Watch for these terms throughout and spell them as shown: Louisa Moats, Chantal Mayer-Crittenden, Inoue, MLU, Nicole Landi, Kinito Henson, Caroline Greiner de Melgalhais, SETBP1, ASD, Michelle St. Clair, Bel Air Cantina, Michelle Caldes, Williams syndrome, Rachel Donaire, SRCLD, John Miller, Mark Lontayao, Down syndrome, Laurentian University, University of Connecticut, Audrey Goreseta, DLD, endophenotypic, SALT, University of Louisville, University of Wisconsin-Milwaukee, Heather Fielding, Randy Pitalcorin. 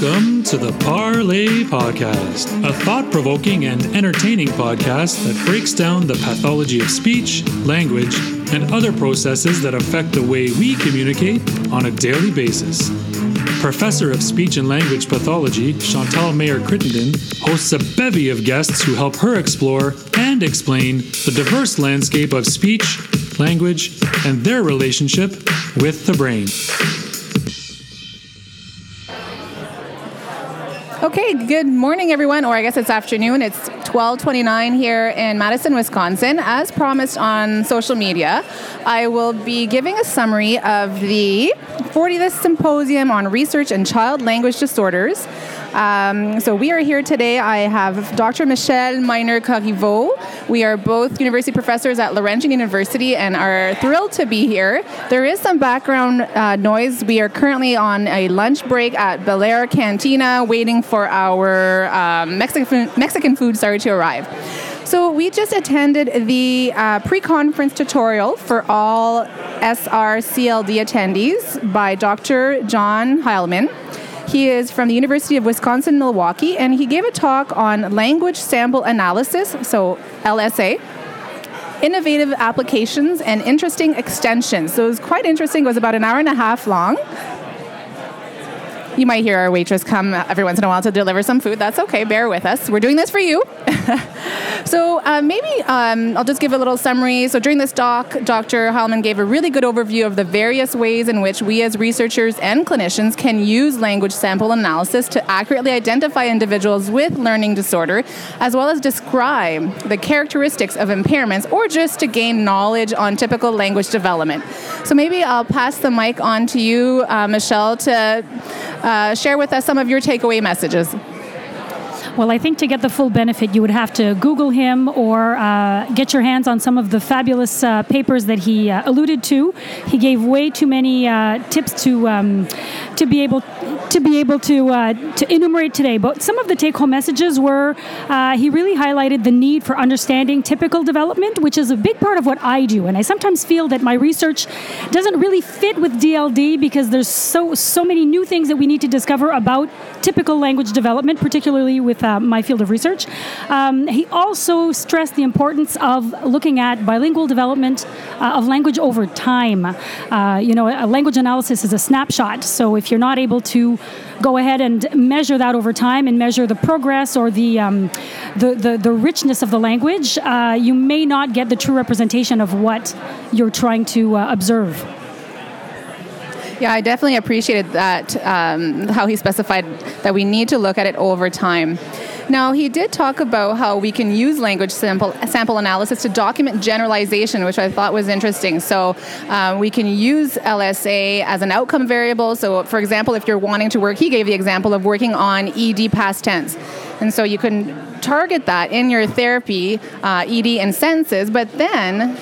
Welcome to the Parley Podcast, a thought-provoking and entertaining podcast that breaks down the pathology of speech, language, and other processes that affect the way we communicate on a daily basis. Professor of Speech and Language Pathology, Chantal Mayer-Crittenden, hosts a bevy of guests who help her explore and explain the diverse landscape of speech, language, and their relationship with the brain. Okay, good morning, everyone, or I guess it's afternoon. It's 12:29 here in Madison, Wisconsin. As promised on social media, I will be giving a summary of the 40th Symposium on Research and Child Language Disorders. So we are here today. I have Dr. Michelle Mayer-Crittenden. We are both university professors at Laurentian University and are thrilled to be here. There is some background noise. We are currently on a lunch break at Bel Air Cantina, waiting for our Mexican food to arrive. So we just attended the pre-conference tutorial for all SRCLD attendees by Dr. Jon Heilmann. He is from the University of Wisconsin-Milwaukee, and he gave a talk on language sample analysis, so LSA, innovative applications, and interesting extensions. So it was quite interesting. It was about an hour and a half long. You might hear our waitress come every once in a while to deliver some food. That's okay. Bear with us. We're doing this for you. So I'll just give a little summary. So during this talk, Dr. Heilmann gave a really good overview of the various ways in which we as researchers and clinicians can use language sample analysis to accurately identify individuals with learning disorder, as well as describe the characteristics of impairments or just to gain knowledge on typical language development. So maybe I'll pass the mic on to you, Michelle, to share with us some of your takeaway messages. Well, I think to get the full benefit, you would have to Google him or get your hands on some of the fabulous papers that he alluded to. He gave way too many tips to enumerate today. But some of the take-home messages were he really highlighted the need for understanding typical development, which is a big part of what I do. And I sometimes feel that my research doesn't really fit with DLD because there's so many new things that we need to discover about typical language development, particularly with my field of research. He also stressed the importance of looking at bilingual development of language over time. A language analysis is a snapshot. So if you're not able to go ahead and measure that over time and measure the progress or the richness of the language, you may not get the true representation of what you're trying to observe. Yeah, I definitely appreciated that, how he specified that we need to look at it over time. Now, he did talk about how we can use language sample analysis to document generalization, which I thought was interesting. So we can use LSA as an outcome variable. So, for example, if you're wanting to work, he gave the example of working on ED past tense. And so you can target that in your therapy, ED and senses, but then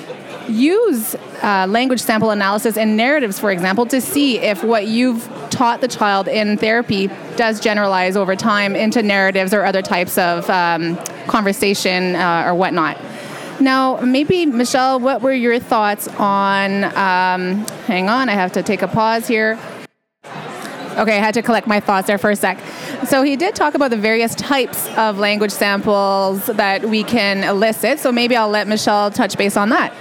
use language sample analysis and narratives, for example, to see if what you've taught the child in therapy does generalize over time into narratives or other types of conversation or whatnot. Now, maybe, Michelle, what were your thoughts on, hang on, I have to take a pause here. Okay, I had to collect my thoughts there for a sec. So he did talk about the various types of language samples that we can elicit, so maybe I'll let Michelle touch base on that.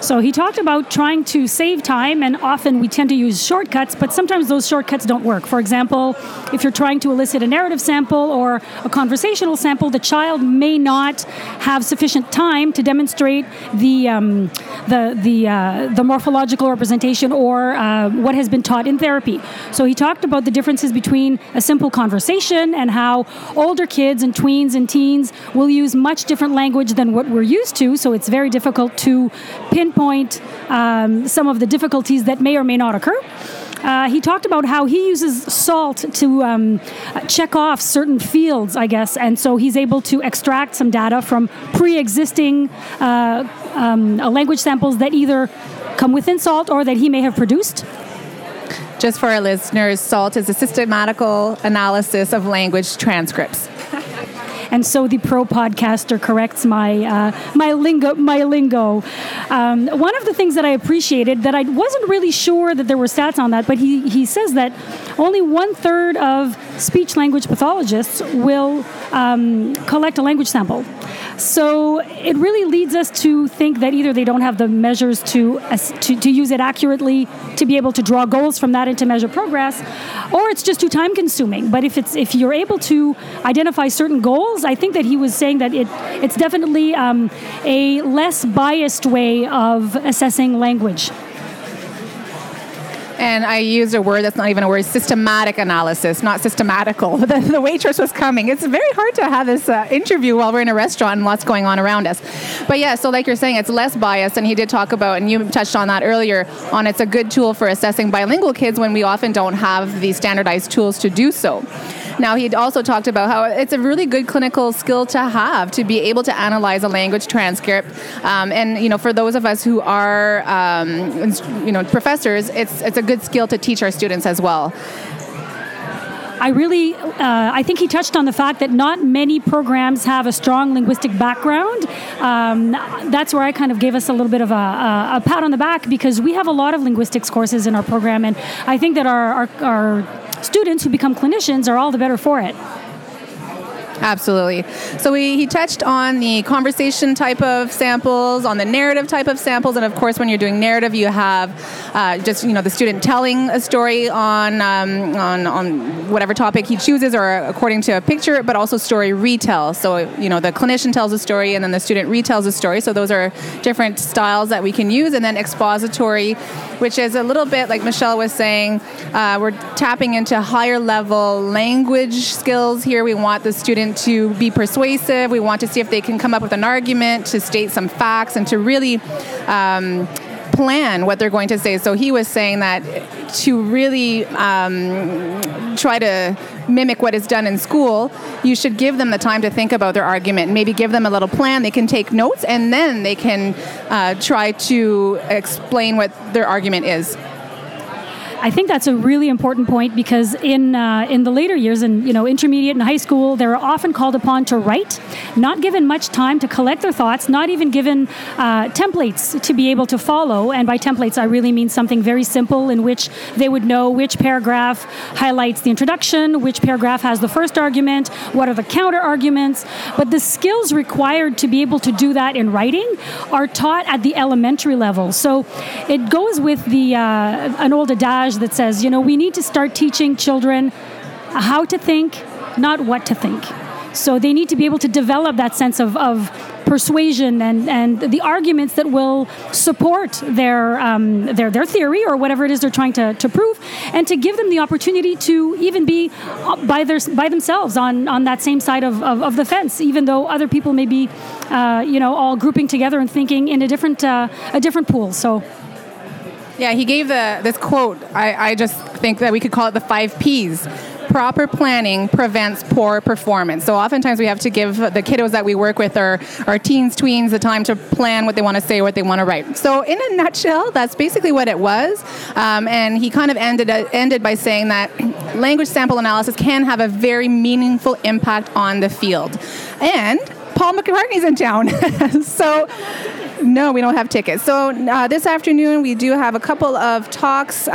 So he talked about trying to save time, and often we tend to use shortcuts, but sometimes those shortcuts don't work. For example, if you're trying to elicit a narrative sample or a conversational sample, the child may not have sufficient time to demonstrate the morphological representation or what has been taught in therapy. So he talked about the differences between a simple conversation and how older kids and tweens and teens will use much different language than what we're used to, so it's very difficult to pinpoint some of the difficulties that may or may not occur. He talked about how he uses SALT to check off certain fields, I guess, and so he's able to extract some data from pre-existing language samples that either come within SALT or that he may have produced. Just for our listeners, SALT is a systematical analysis of language transcripts. and so the pro podcaster corrects my lingo. One of the things that I appreciated, that I wasn't really sure that there were stats on that, but he says that only 1/3 of speech language pathologists will collect a language sample. So it really leads us to think that either they don't have the measures to use it accurately to be able to draw goals from that and to measure progress, or it's just too time consuming. But if you're able to identify certain goals, I think that he was saying that it's definitely a less biased way of assessing language. And I used a word that's not even a word, systematic analysis, not systematical. The waitress was coming. It's very hard to have this interview while we're in a restaurant and lots going on around us. But yeah, so like you're saying, it's less biased. And he did talk about, and you touched on that earlier, on it's a good tool for assessing bilingual kids when we often don't have the standardized tools to do so. Now, he also talked about how it's a really good clinical skill to have, to be able to analyze a language transcript. And, you know, for those of us who are, professors, it's a good skill to teach our students as well. I think he touched on the fact that not many programs have a strong linguistic background. That's where I kind of gave us a little bit of a pat on the back, because we have a lot of linguistics courses in our program, and I think that our students who become clinicians are all the better for it. Absolutely. So he touched on the conversation type of samples, on the narrative type of samples, and of course when you're doing narrative you have the student telling a story on whatever topic he chooses or according to a picture, but also story retell. So, you know, the clinician tells a story and then the student retells a story. So those are different styles that we can use. And then expository, which is a little bit like Michelle was saying, we're tapping into higher level language skills here. We want the student to be persuasive. We want to see if they can come up with an argument, to state some facts, and to really plan what they're going to say. So he was saying that to really try to mimic what is done in school, you should give them the time to think about their argument, maybe give them a little plan. They can take notes, and then they can try to explain what their argument is. I think that's a really important point, because in the later years, in intermediate and high school, they're often called upon to write, not given much time to collect their thoughts, not even given templates to be able to follow. And by templates, I really mean something very simple in which they would know which paragraph highlights the introduction, which paragraph has the first argument, what are the counter arguments. But the skills required to be able to do that in writing are taught at the elementary level. So it goes with the an old adage that says, we need to start teaching children how to think, not what to think. So they need to be able to develop that sense of persuasion and the arguments that will support their theory or whatever it is they're trying to prove, and to give them the opportunity to even be by themselves on that same side of the fence, even though other people may be, all grouping together and thinking in a different pool. So. Yeah, he gave this quote. I just think that we could call it the 5 Ps. Proper planning prevents poor performance. So oftentimes we have to give the kiddos that we work with, or our teens, tweens, the time to plan what they want to say, what they want to write. So in a nutshell, that's basically what it was. And he kind of ended by saying that language sample analysis can have a very meaningful impact on the field. And Paul McCartney's in town. So, no, we don't have tickets. So this afternoon we do have a couple of talks,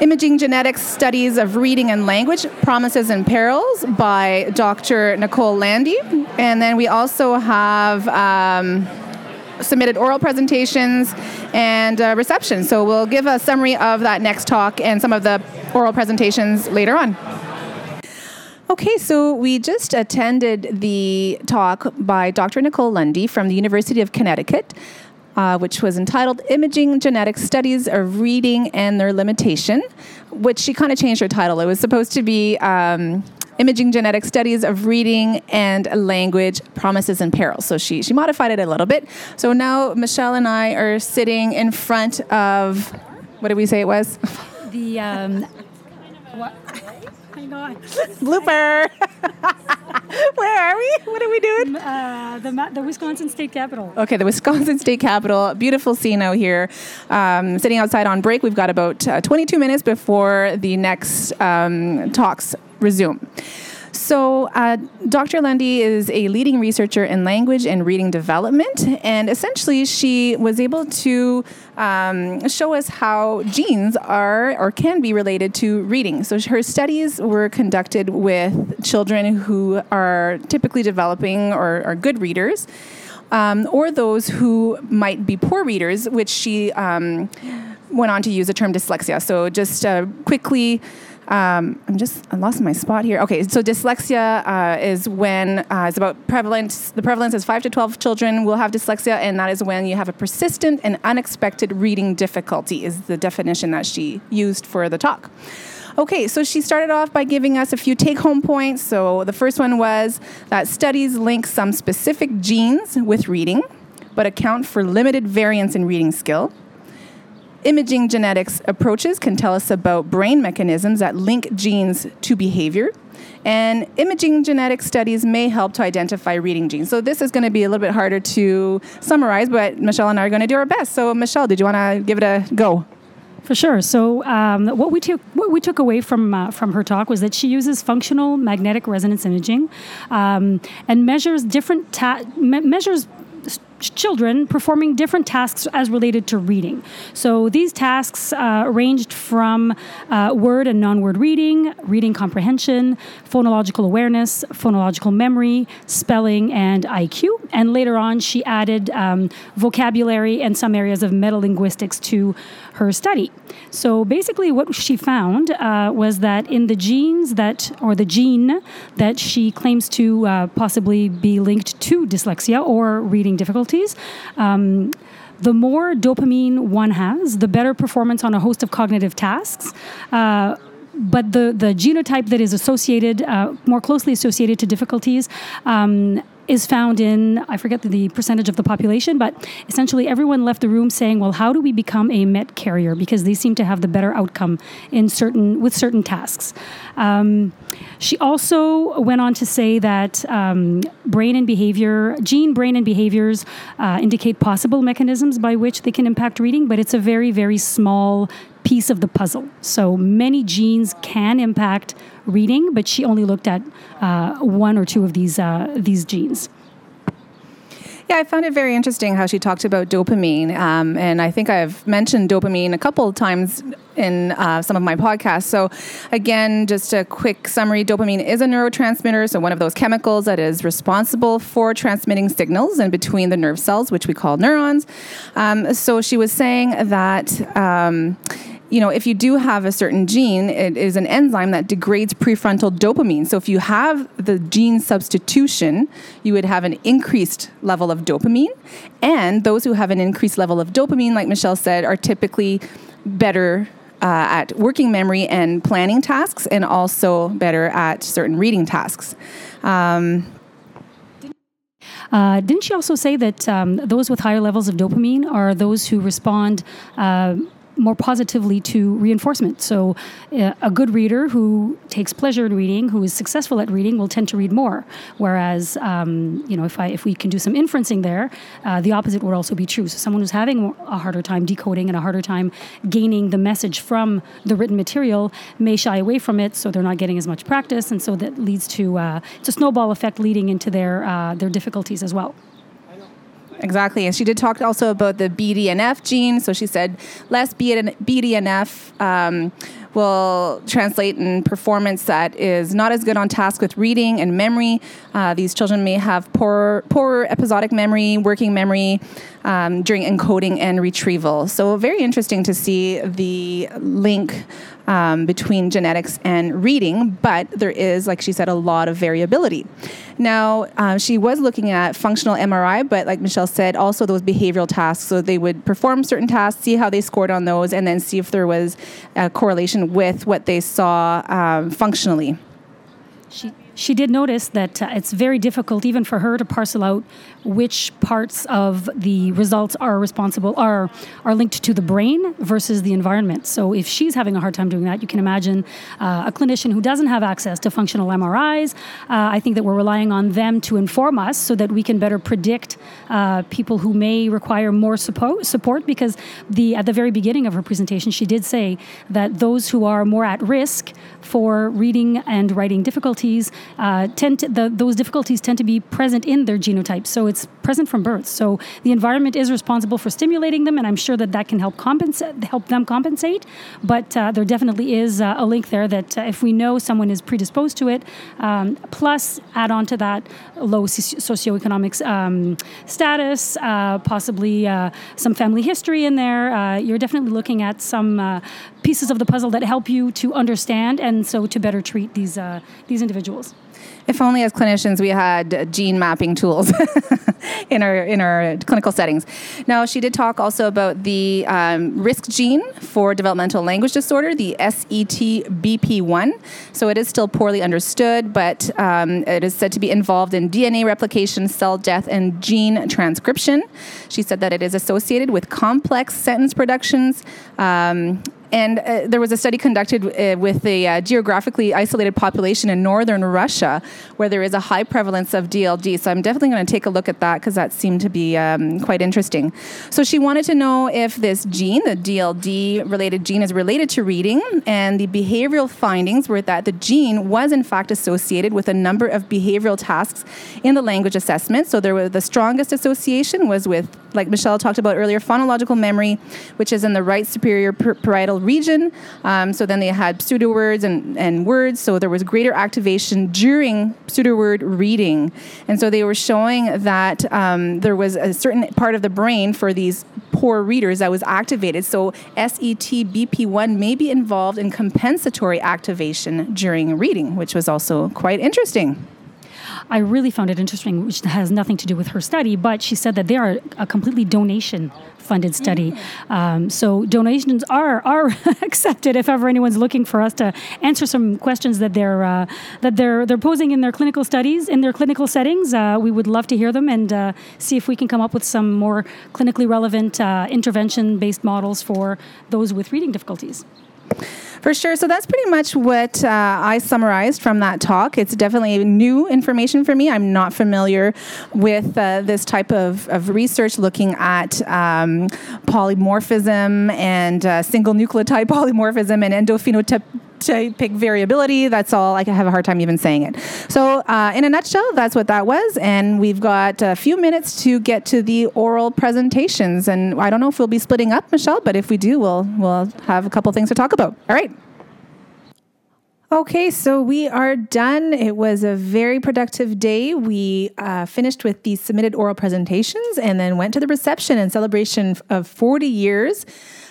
Imaging Genetics Studies of Reading and Language, Promises and Perils by Dr. Nicole Landi. And then we also have submitted oral presentations and reception. So we'll give a summary of that next talk and some of the oral presentations later on. Okay, so we just attended the talk by Dr. Nicole Landi from the University of Connecticut, which was entitled Imaging Genetic Studies of Reading and Their Limitation, which she kind of changed her title. It was supposed to be Imaging Genetic Studies of Reading and Language, Promises and Perils. So she modified it a little bit. So now Michelle and I are sitting in front of, what did we say it was? The, what? Hang on. Blooper. Where are we? What are we doing? The Wisconsin State Capitol. Okay, the Wisconsin State Capitol. Beautiful scene out here. Sitting outside on break. We've got about 22 minutes before the next talks resume. So Dr. Landi is a leading researcher in language and reading development, and essentially she was able to show us how genes are or can be related to reading. So her studies were conducted with children who are typically developing or are good readers, or those who might be poor readers, which she went on to use the term dyslexia. So just quickly... I lost my spot here. Okay, so dyslexia is when it's about prevalence. The prevalence is 5 to 12 children will have dyslexia, and that is when you have a persistent and unexpected reading difficulty is the definition that she used for the talk. Okay, so she started off by giving us a few take-home points. So the first one was that studies link some specific genes with reading, but account for limited variance in reading skill. Imaging genetics approaches can tell us about brain mechanisms that link genes to behavior. And imaging genetic studies may help to identify reading genes. So this is going to be a little bit harder to summarize, but Michelle and I are going to do our best. So Michelle, did you want to give it a go? For sure. So what we took away from her talk was that she uses functional magnetic resonance imaging and measures different children performing different tasks as related to reading. So these tasks ranged from word and non-word reading, reading comprehension, phonological awareness, phonological memory, spelling, and IQ. And later on, she added vocabulary and some areas of metalinguistics to her study. So basically what she found was that in the genes that she claims to possibly be linked to dyslexia or reading difficulty, the more dopamine one has, the better performance on a host of cognitive tasks. But the genotype that is associated, more closely associated to difficulties, is found in, I forget the percentage of the population, but essentially everyone left the room saying, well, how do we become a MET carrier? Because they seem to have the better outcome with certain tasks. She also went on to say that brain and behaviors indicate possible mechanisms by which they can impact reading, but it's a very, very small piece of the puzzle. So many genes can impact reading, but she only looked at one or two of these genes. Yeah, I found it very interesting how she talked about dopamine, and I think I've mentioned dopamine a couple of times in some of my podcasts. So again, just a quick summary, dopamine is a neurotransmitter, so one of those chemicals that is responsible for transmitting signals in between the nerve cells, which we call neurons. So she was saying that... if you do have a certain gene, it is an enzyme that degrades prefrontal dopamine. So if you have the gene substitution, you would have an increased level of dopamine. And those who have an increased level of dopamine, like Michelle said, are typically better at working memory and planning tasks, and also better at certain reading tasks. Didn't she also say that those with higher levels of dopamine are those who respond more positively to reinforcement? So a good reader who takes pleasure in reading, who is successful at reading, will tend to read more. Whereas, if we can do some inferencing there, the opposite would also be true. So someone who's having a harder time decoding and a harder time gaining the message from the written material may shy away from it, so they're not getting as much practice, and so that leads to it's a snowball effect leading into their difficulties as well. Exactly. And she did talk also about the BDNF gene. So she said less BDNF will translate in performance that is not as good on task with reading and memory. These children may have poorer episodic memory, working memory during encoding and retrieval. So very interesting to see the link between genetics and reading, but there is, like she said, a lot of variability. Now, she was looking at functional MRI, but like Michelle said, also those behavioral tasks. So they would perform certain tasks, see how they scored on those, and then see if there was a correlation with what they saw functionally. She did notice that it's very difficult, even for her, to parcel out which parts of the results are linked to the brain versus the environment. So if she's having a hard time doing that, you can imagine a clinician who doesn't have access to functional MRIs. I think that we're relying on them to inform us so that we can better predict people who may require more support, because at the very beginning of her presentation, she did say that those who are more at risk for reading and writing difficulties those difficulties tend to be present in their genotype. So it's present from birth. So the environment is responsible for stimulating them, and I'm sure that can help them compensate. But there definitely is a link there that if we know someone is predisposed to it, plus add on to that low socioeconomic status, possibly some family history in there, you're definitely looking at some pieces of the puzzle that help you to understand and so to better treat these individuals. If only as clinicians we had gene mapping tools in our clinical settings. Now, she did talk also about the risk gene for developmental language disorder, the SETBP1. So it is still poorly understood, but it is said to be involved in DNA replication, cell death, and gene transcription. She said that it is associated with complex sentence productions, and there was a study conducted with a geographically isolated population in northern Russia where there is a high prevalence of DLD. So I'm definitely going to take a look at that because that seemed to be quite interesting. So she wanted to know if this gene, the DLD-related gene, is related to reading. And the behavioral findings were that the gene was, in fact, associated with a number of behavioral tasks in the language assessment. So there was the strongest association was with, like Michelle talked about earlier, phonological memory, which is in the right superior parietal region. So then they had pseudowords and words. So there was greater activation during pseudoword reading. And so they were showing that there was a certain part of the brain for these poor readers that was activated. So SETBP1 may be involved in compensatory activation during reading, which was also quite interesting. I really found it interesting, which has nothing to do with her study, but she said that they are a completely donation-funded study. So donations are accepted if ever anyone's looking for us to answer some questions that they're posing in their clinical studies, in their clinical settings. We would love to hear them and see if we can come up with some more clinically relevant intervention-based models for those with reading difficulties. For sure. So that's pretty much what I summarized from that talk. It's definitely new information for me. I'm not familiar with this type of research looking at polymorphism and single nucleotide polymorphism and endophenotypic variability. That's all. I have a hard time even saying it. So in a nutshell, that's what that was. And we've got a few minutes to get to the oral presentations. And I don't know if we'll be splitting up, Michelle, but if we do, we'll have a couple things to talk about. All right. Okay, so we are done. It was a very productive day. We finished with the submitted oral presentations and then went to the reception and celebration of 40 years,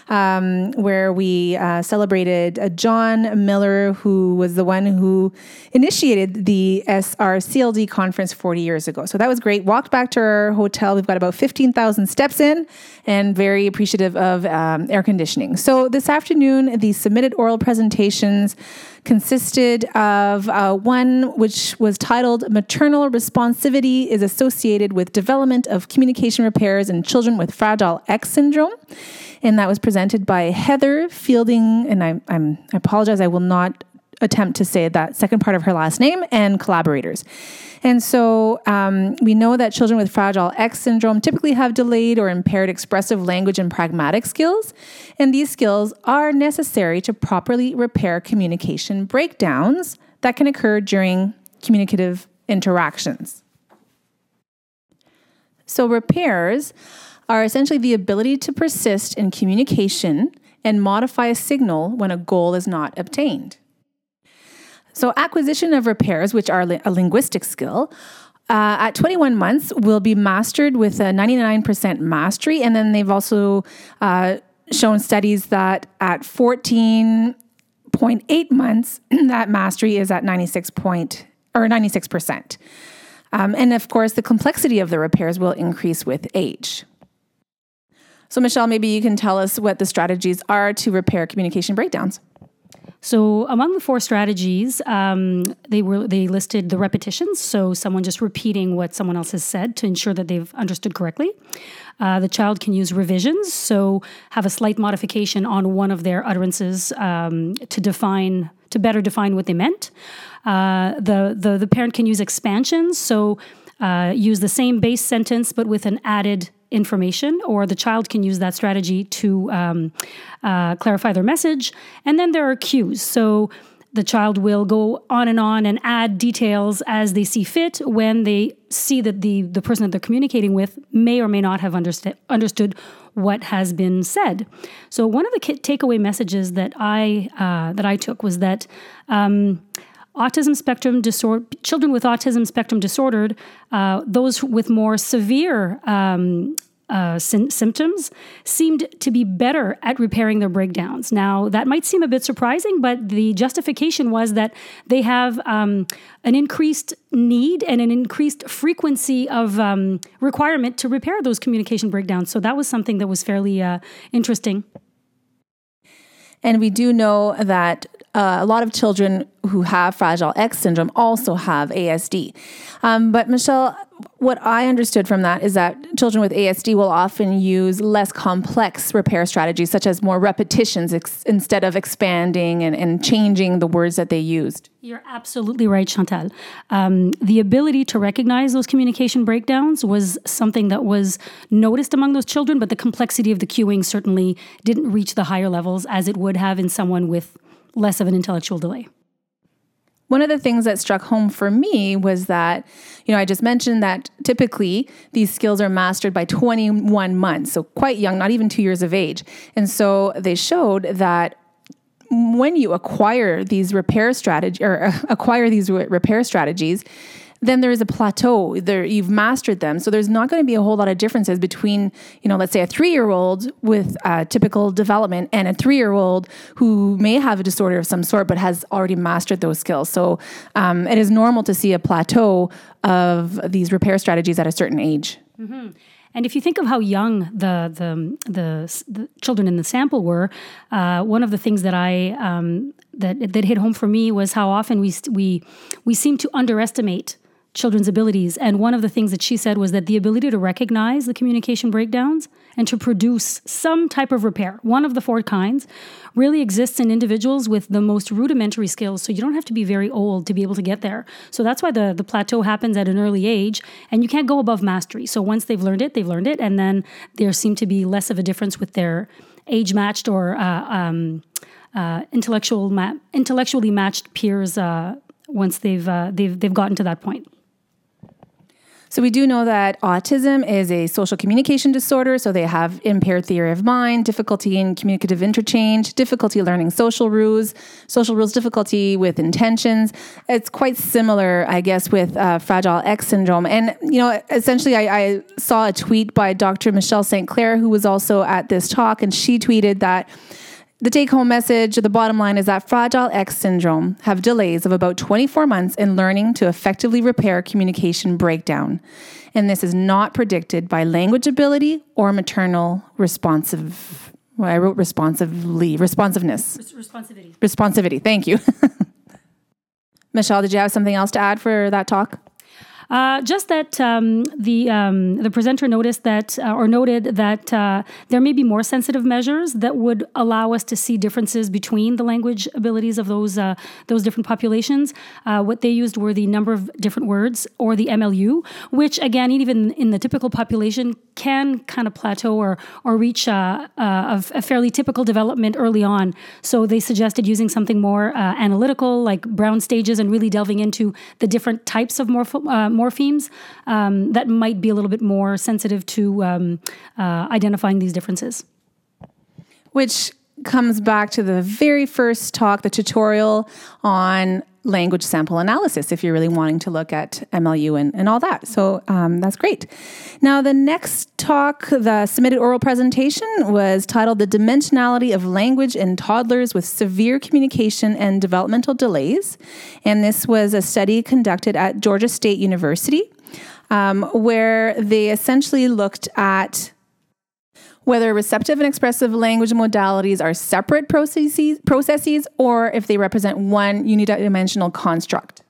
where we celebrated John Miller, who was the one who initiated the SRCLD conference 40 years ago. So that was great. Walked back to our hotel. We've got about 15,000 steps in and very appreciative of air conditioning. So this afternoon, the submitted oral presentations consisted of one which was titled Maternal Responsivity is Associated with Development of Communication Repairs in Children with Fragile X Syndrome. And that was presented by Heather Fielding, and I apologize, I will not attempt to say that second part of her last name, and collaborators. And so we know that children with Fragile X syndrome typically have delayed or impaired expressive language and pragmatic skills, and these skills are necessary to properly repair communication breakdowns that can occur during communicative interactions. So repairs are essentially the ability to persist in communication and modify a signal when a goal is not obtained. So acquisition of repairs, which are a linguistic skill, at 21 months will be mastered with a 99% mastery. And then they've also shown studies that at 14.8 months, that mastery is at 96%. And of course, the complexity of the repairs will increase with age. So Michelle, maybe you can tell us what the strategies are to repair communication breakdowns. So among the four strategies, they listed the repetitions. So someone just repeating what someone else has said to ensure that they've understood correctly. The child can use revisions, so have a slight modification on one of their utterances to better define what they meant. The parent can use expansions, so use the same base sentence but with an added information, or the child can use that strategy to clarify their message. And then there are cues. So The child will go on and add details as they see fit when they see that the person that they're communicating with may or may not have understood what has been said. So one of the takeaway messages that I took was that children with autism spectrum disordered, those with more severe symptoms seemed to be better at repairing their breakdowns. Now, that might seem a bit surprising, but the justification was that they have an increased need and an increased frequency of requirement to repair those communication breakdowns. So that was something that was fairly interesting. And we do know that a lot of children who have Fragile X syndrome also have ASD. But Michelle, what I understood from that is that children with ASD will often use less complex repair strategies, such as more repetitions instead of expanding and changing the words that they used. You're absolutely right, Chantal. The ability to recognize those communication breakdowns was something that was noticed among those children, but the complexity of the cueing certainly didn't reach the higher levels as it would have in someone with less of an intellectual delay. One of the things that struck home for me was that, I just mentioned that typically these skills are mastered by 21 months, so quite young, not even 2 years of age. And so they showed that when you acquire these repair strategies, then there is a plateau there. You've mastered them. So there's not going to be a whole lot of differences between, let's say a 3-year-old with typical development and a 3-year-old who may have a disorder of some sort, but has already mastered those skills. So it is normal to see a plateau of these repair strategies at a certain age. Mm-hmm. And if you think of how young the children in the sample were, one of the things that that hit home for me was how often we seem to underestimate children's abilities. And one of the things that she said was that the ability to recognize the communication breakdowns and to produce some type of repair, one of the four kinds, really exists in individuals with the most rudimentary skills. So you don't have to be very old to be able to get there. So that's why the plateau happens at an early age, and you can't go above mastery. So once they've learned it, and then there seemed to be less of a difference with their age-matched or intellectually matched peers once they've gotten to that point. So we do know that autism is a social communication disorder, so they have impaired theory of mind, difficulty in communicative interchange, difficulty learning social rules, difficulty with intentions. It's quite similar, I guess, with Fragile X syndrome. And, essentially I saw a tweet by Dr. Michelle St. Clair, who was also at this talk, and she tweeted that the take-home message, the bottom line, is that Fragile X syndrome have delays of about 24 months in learning to effectively repair communication breakdown. And this is not predicted by language ability or maternal responsivity. Thank you. Michelle, did you have something else to add for that talk? Just that the presenter noted that there may be more sensitive measures that would allow us to see differences between the language abilities of those different populations. What they used were the number of different words, or the MLU, which again, even in the typical population, can kind of plateau or reach a fairly typical development early on. So they suggested using something more analytical, like Brown stages, and really delving into the different types of morphemes that might be a little bit more sensitive to identifying these differences. Which comes back to the very first talk, the tutorial on language sample analysis, if you're really wanting to look at MLU and all that. So that's great. Now, the next talk, the submitted oral presentation, was titled The Dimensionality of Language in Toddlers with Severe Communication and Developmental Delays. And this was a study conducted at Georgia State University, where they essentially looked at whether receptive and expressive language modalities are separate processes or if they represent one unidimensional construct.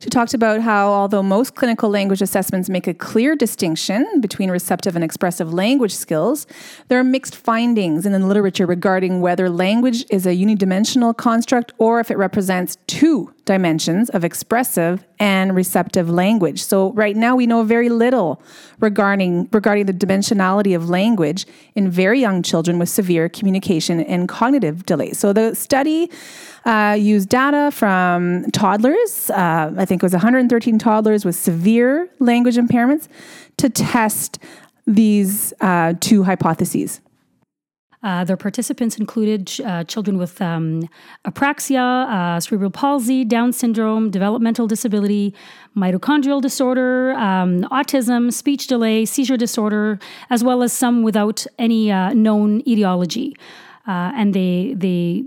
She talked about how, although most clinical language assessments make a clear distinction between receptive and expressive language skills, there are mixed findings in the literature regarding whether language is a unidimensional construct or if it represents two dimensions of expressive and receptive language. So right now we know very little regarding the dimensionality of language in very young children with severe communication and cognitive delays. So the study used data from toddlers, I think it was 113 toddlers with severe language impairments, to test these two hypotheses. Their participants included children with apraxia, cerebral palsy, Down syndrome, developmental disability, mitochondrial disorder, autism, speech delay, seizure disorder, as well as some without any known etiology. And they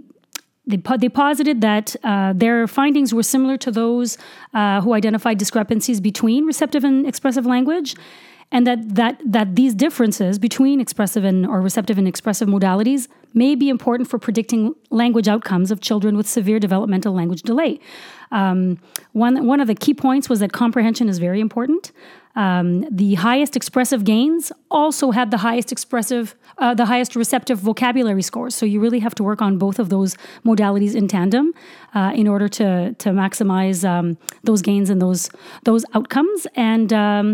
posited that their findings were similar to those who identified discrepancies between receptive and expressive language, and that these differences between expressive and or receptive and expressive modalities may be important for predicting language outcomes of children with severe developmental language delay. One of the key points was that comprehension is very important. The highest expressive gains also had the highest receptive vocabulary scores. So you really have to work on both of those modalities in tandem in order to maximize those gains and those outcomes. And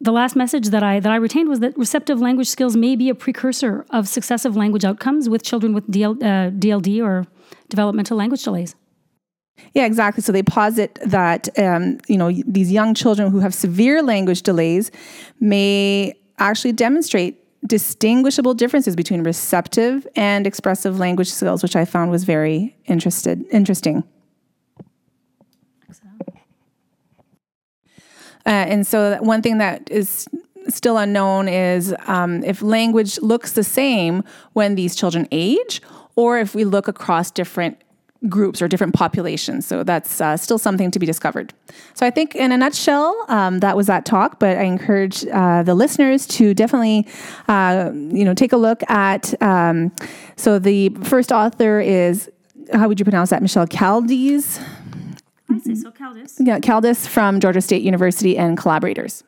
the last message that I retained was that receptive language skills may be a precursor of successive language outcomes with children with DLD or developmental language delays. Yeah, exactly. So they posit that these young children who have severe language delays may actually demonstrate distinguishable differences between receptive and expressive language skills, which I found was very interesting. And so one thing that is still unknown is if language looks the same when these children age, or if we look across different groups or different populations. So that's still something to be discovered. So I think in a nutshell, that was that talk, but I encourage the listeners to definitely, take a look at, so the first author is, how would you pronounce that, Michelle Caldes? I say so, Caldes. Yeah, Caldes from Georgia State University and collaborators.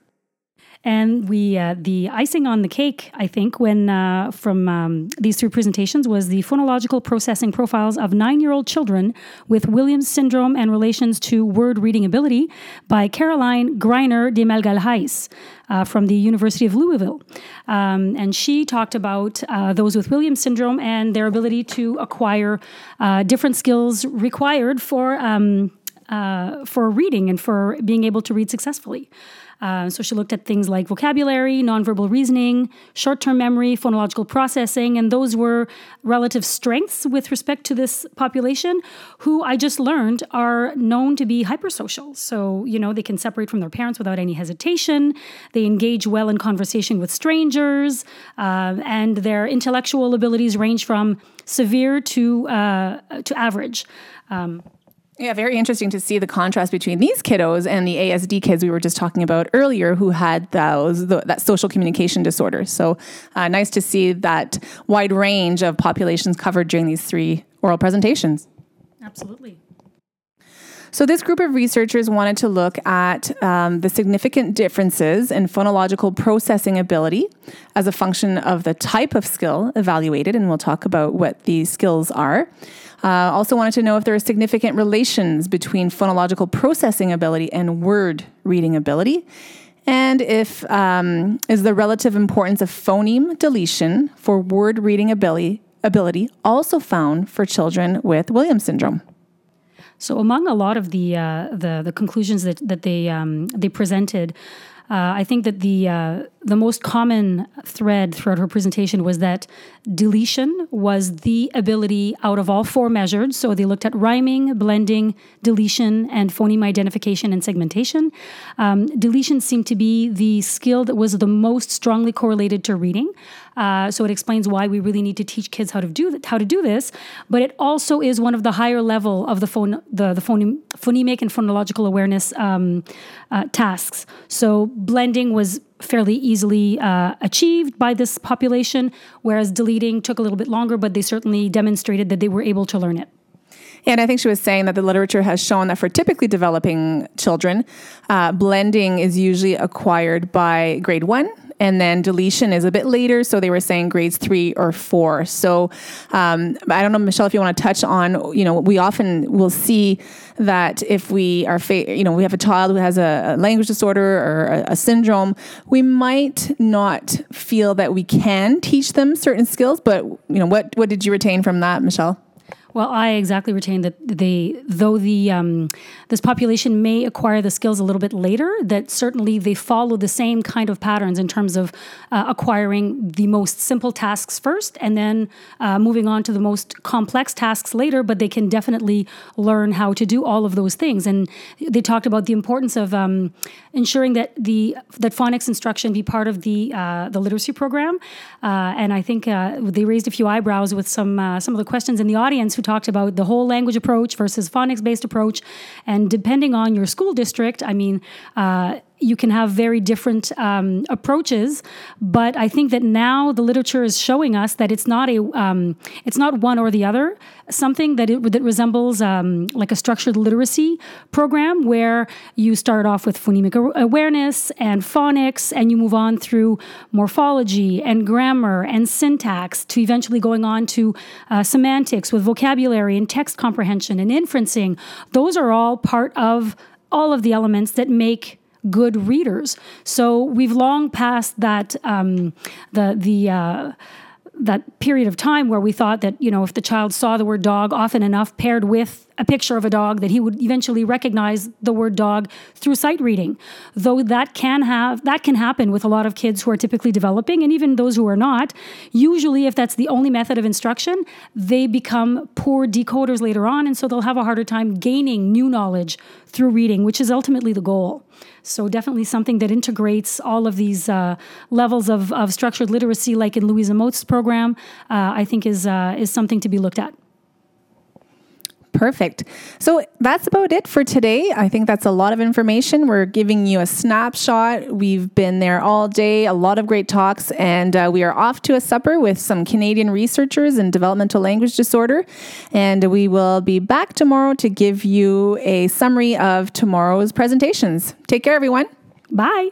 And we, the icing on the cake, I think, when from these three presentations was the phonological processing profiles of 9-year-old children with Williams syndrome and relations to word reading ability by Caroline Greiner de Melgalhais from the University of Louisville. And she talked about those with Williams syndrome and their ability to acquire different skills required for reading and for being able to read successfully. So she looked at things like vocabulary, nonverbal reasoning, short-term memory, phonological processing, and those were relative strengths with respect to this population, who I just learned are known to be hypersocial. So, they can separate from their parents without any hesitation. They engage well in conversation with strangers, and their intellectual abilities range from severe to average. Yeah, very interesting to see the contrast between these kiddos and the ASD kids we were just talking about earlier, who had that social communication disorder. So nice to see that wide range of populations covered during these three oral presentations. Absolutely. So this group of researchers wanted to look at the significant differences in phonological processing ability as a function of the type of skill evaluated, and we'll talk about what these skills are. Also wanted to know if there are significant relations between phonological processing ability and word reading ability, and if is the relative importance of phoneme deletion for word reading ability also found for children with Williams syndrome. So among a lot of the conclusions that they presented, I think that the most common thread throughout her presentation was that deletion was the ability out of all four measured. So they looked at rhyming, blending, deletion, and phoneme identification and segmentation. Deletion seemed to be the skill that was the most strongly correlated to reading. So it explains why we really need to teach kids how to do this. But it also is one of the higher level of the phonemic and phonological awareness tasks. So blending was fairly easily achieved by this population, whereas deleting took a little bit longer, but they certainly demonstrated that they were able to learn it. And I think she was saying that the literature has shown that for typically developing children, blending is usually acquired by grade 1, and then deletion is a bit later. So they were saying grades 3 or 4. So I don't know, Michelle, if you want to touch on, you know, we often will see that if we are, we have a child who has a language disorder or a syndrome, we might not feel that we can teach them certain skills. But, you know, what did you retain from that, Michelle? Well, I exactly retained that this population may acquire the skills a little bit later, that certainly they follow the same kind of patterns in terms of acquiring the most simple tasks first and then moving on to the most complex tasks later, but they can definitely learn how to do all of those things. And they talked about the importance of ensuring that that phonics instruction be part of the literacy program. And I think they raised a few eyebrows with some of the questions in the audience who talked about the whole language approach versus phonics-based approach. And depending on your school district, I mean, you can have very different approaches, but I think that now the literature is showing us that it's not one or the other. Something that resembles like a structured literacy program where you start off with phonemic awareness and phonics, and you move on through morphology and grammar and syntax to eventually going on to semantics with vocabulary and text comprehension and inferencing. Those are all part of all of the elements that make good readers. So we've long passed that that period of time where we thought that, you know, if the child saw the word dog often enough paired with a picture of a dog, that he would eventually recognize the word dog through sight reading. Though that can happen with a lot of kids who are typically developing, and even those who are not. Usually, if that's the only method of instruction, they become poor decoders later on, and so they'll have a harder time gaining new knowledge through reading, which is ultimately the goal. So definitely something that integrates all of these levels of structured literacy, like in Louisa Moats' program, I think is something to be looked at. Perfect. So that's about it for today. I think that's a lot of information. We're giving you a snapshot. We've been there all day, a lot of great talks, and we are off to a supper with some Canadian researchers in developmental language disorder. And we will be back tomorrow to give you a summary of tomorrow's presentations. Take care, everyone. Bye.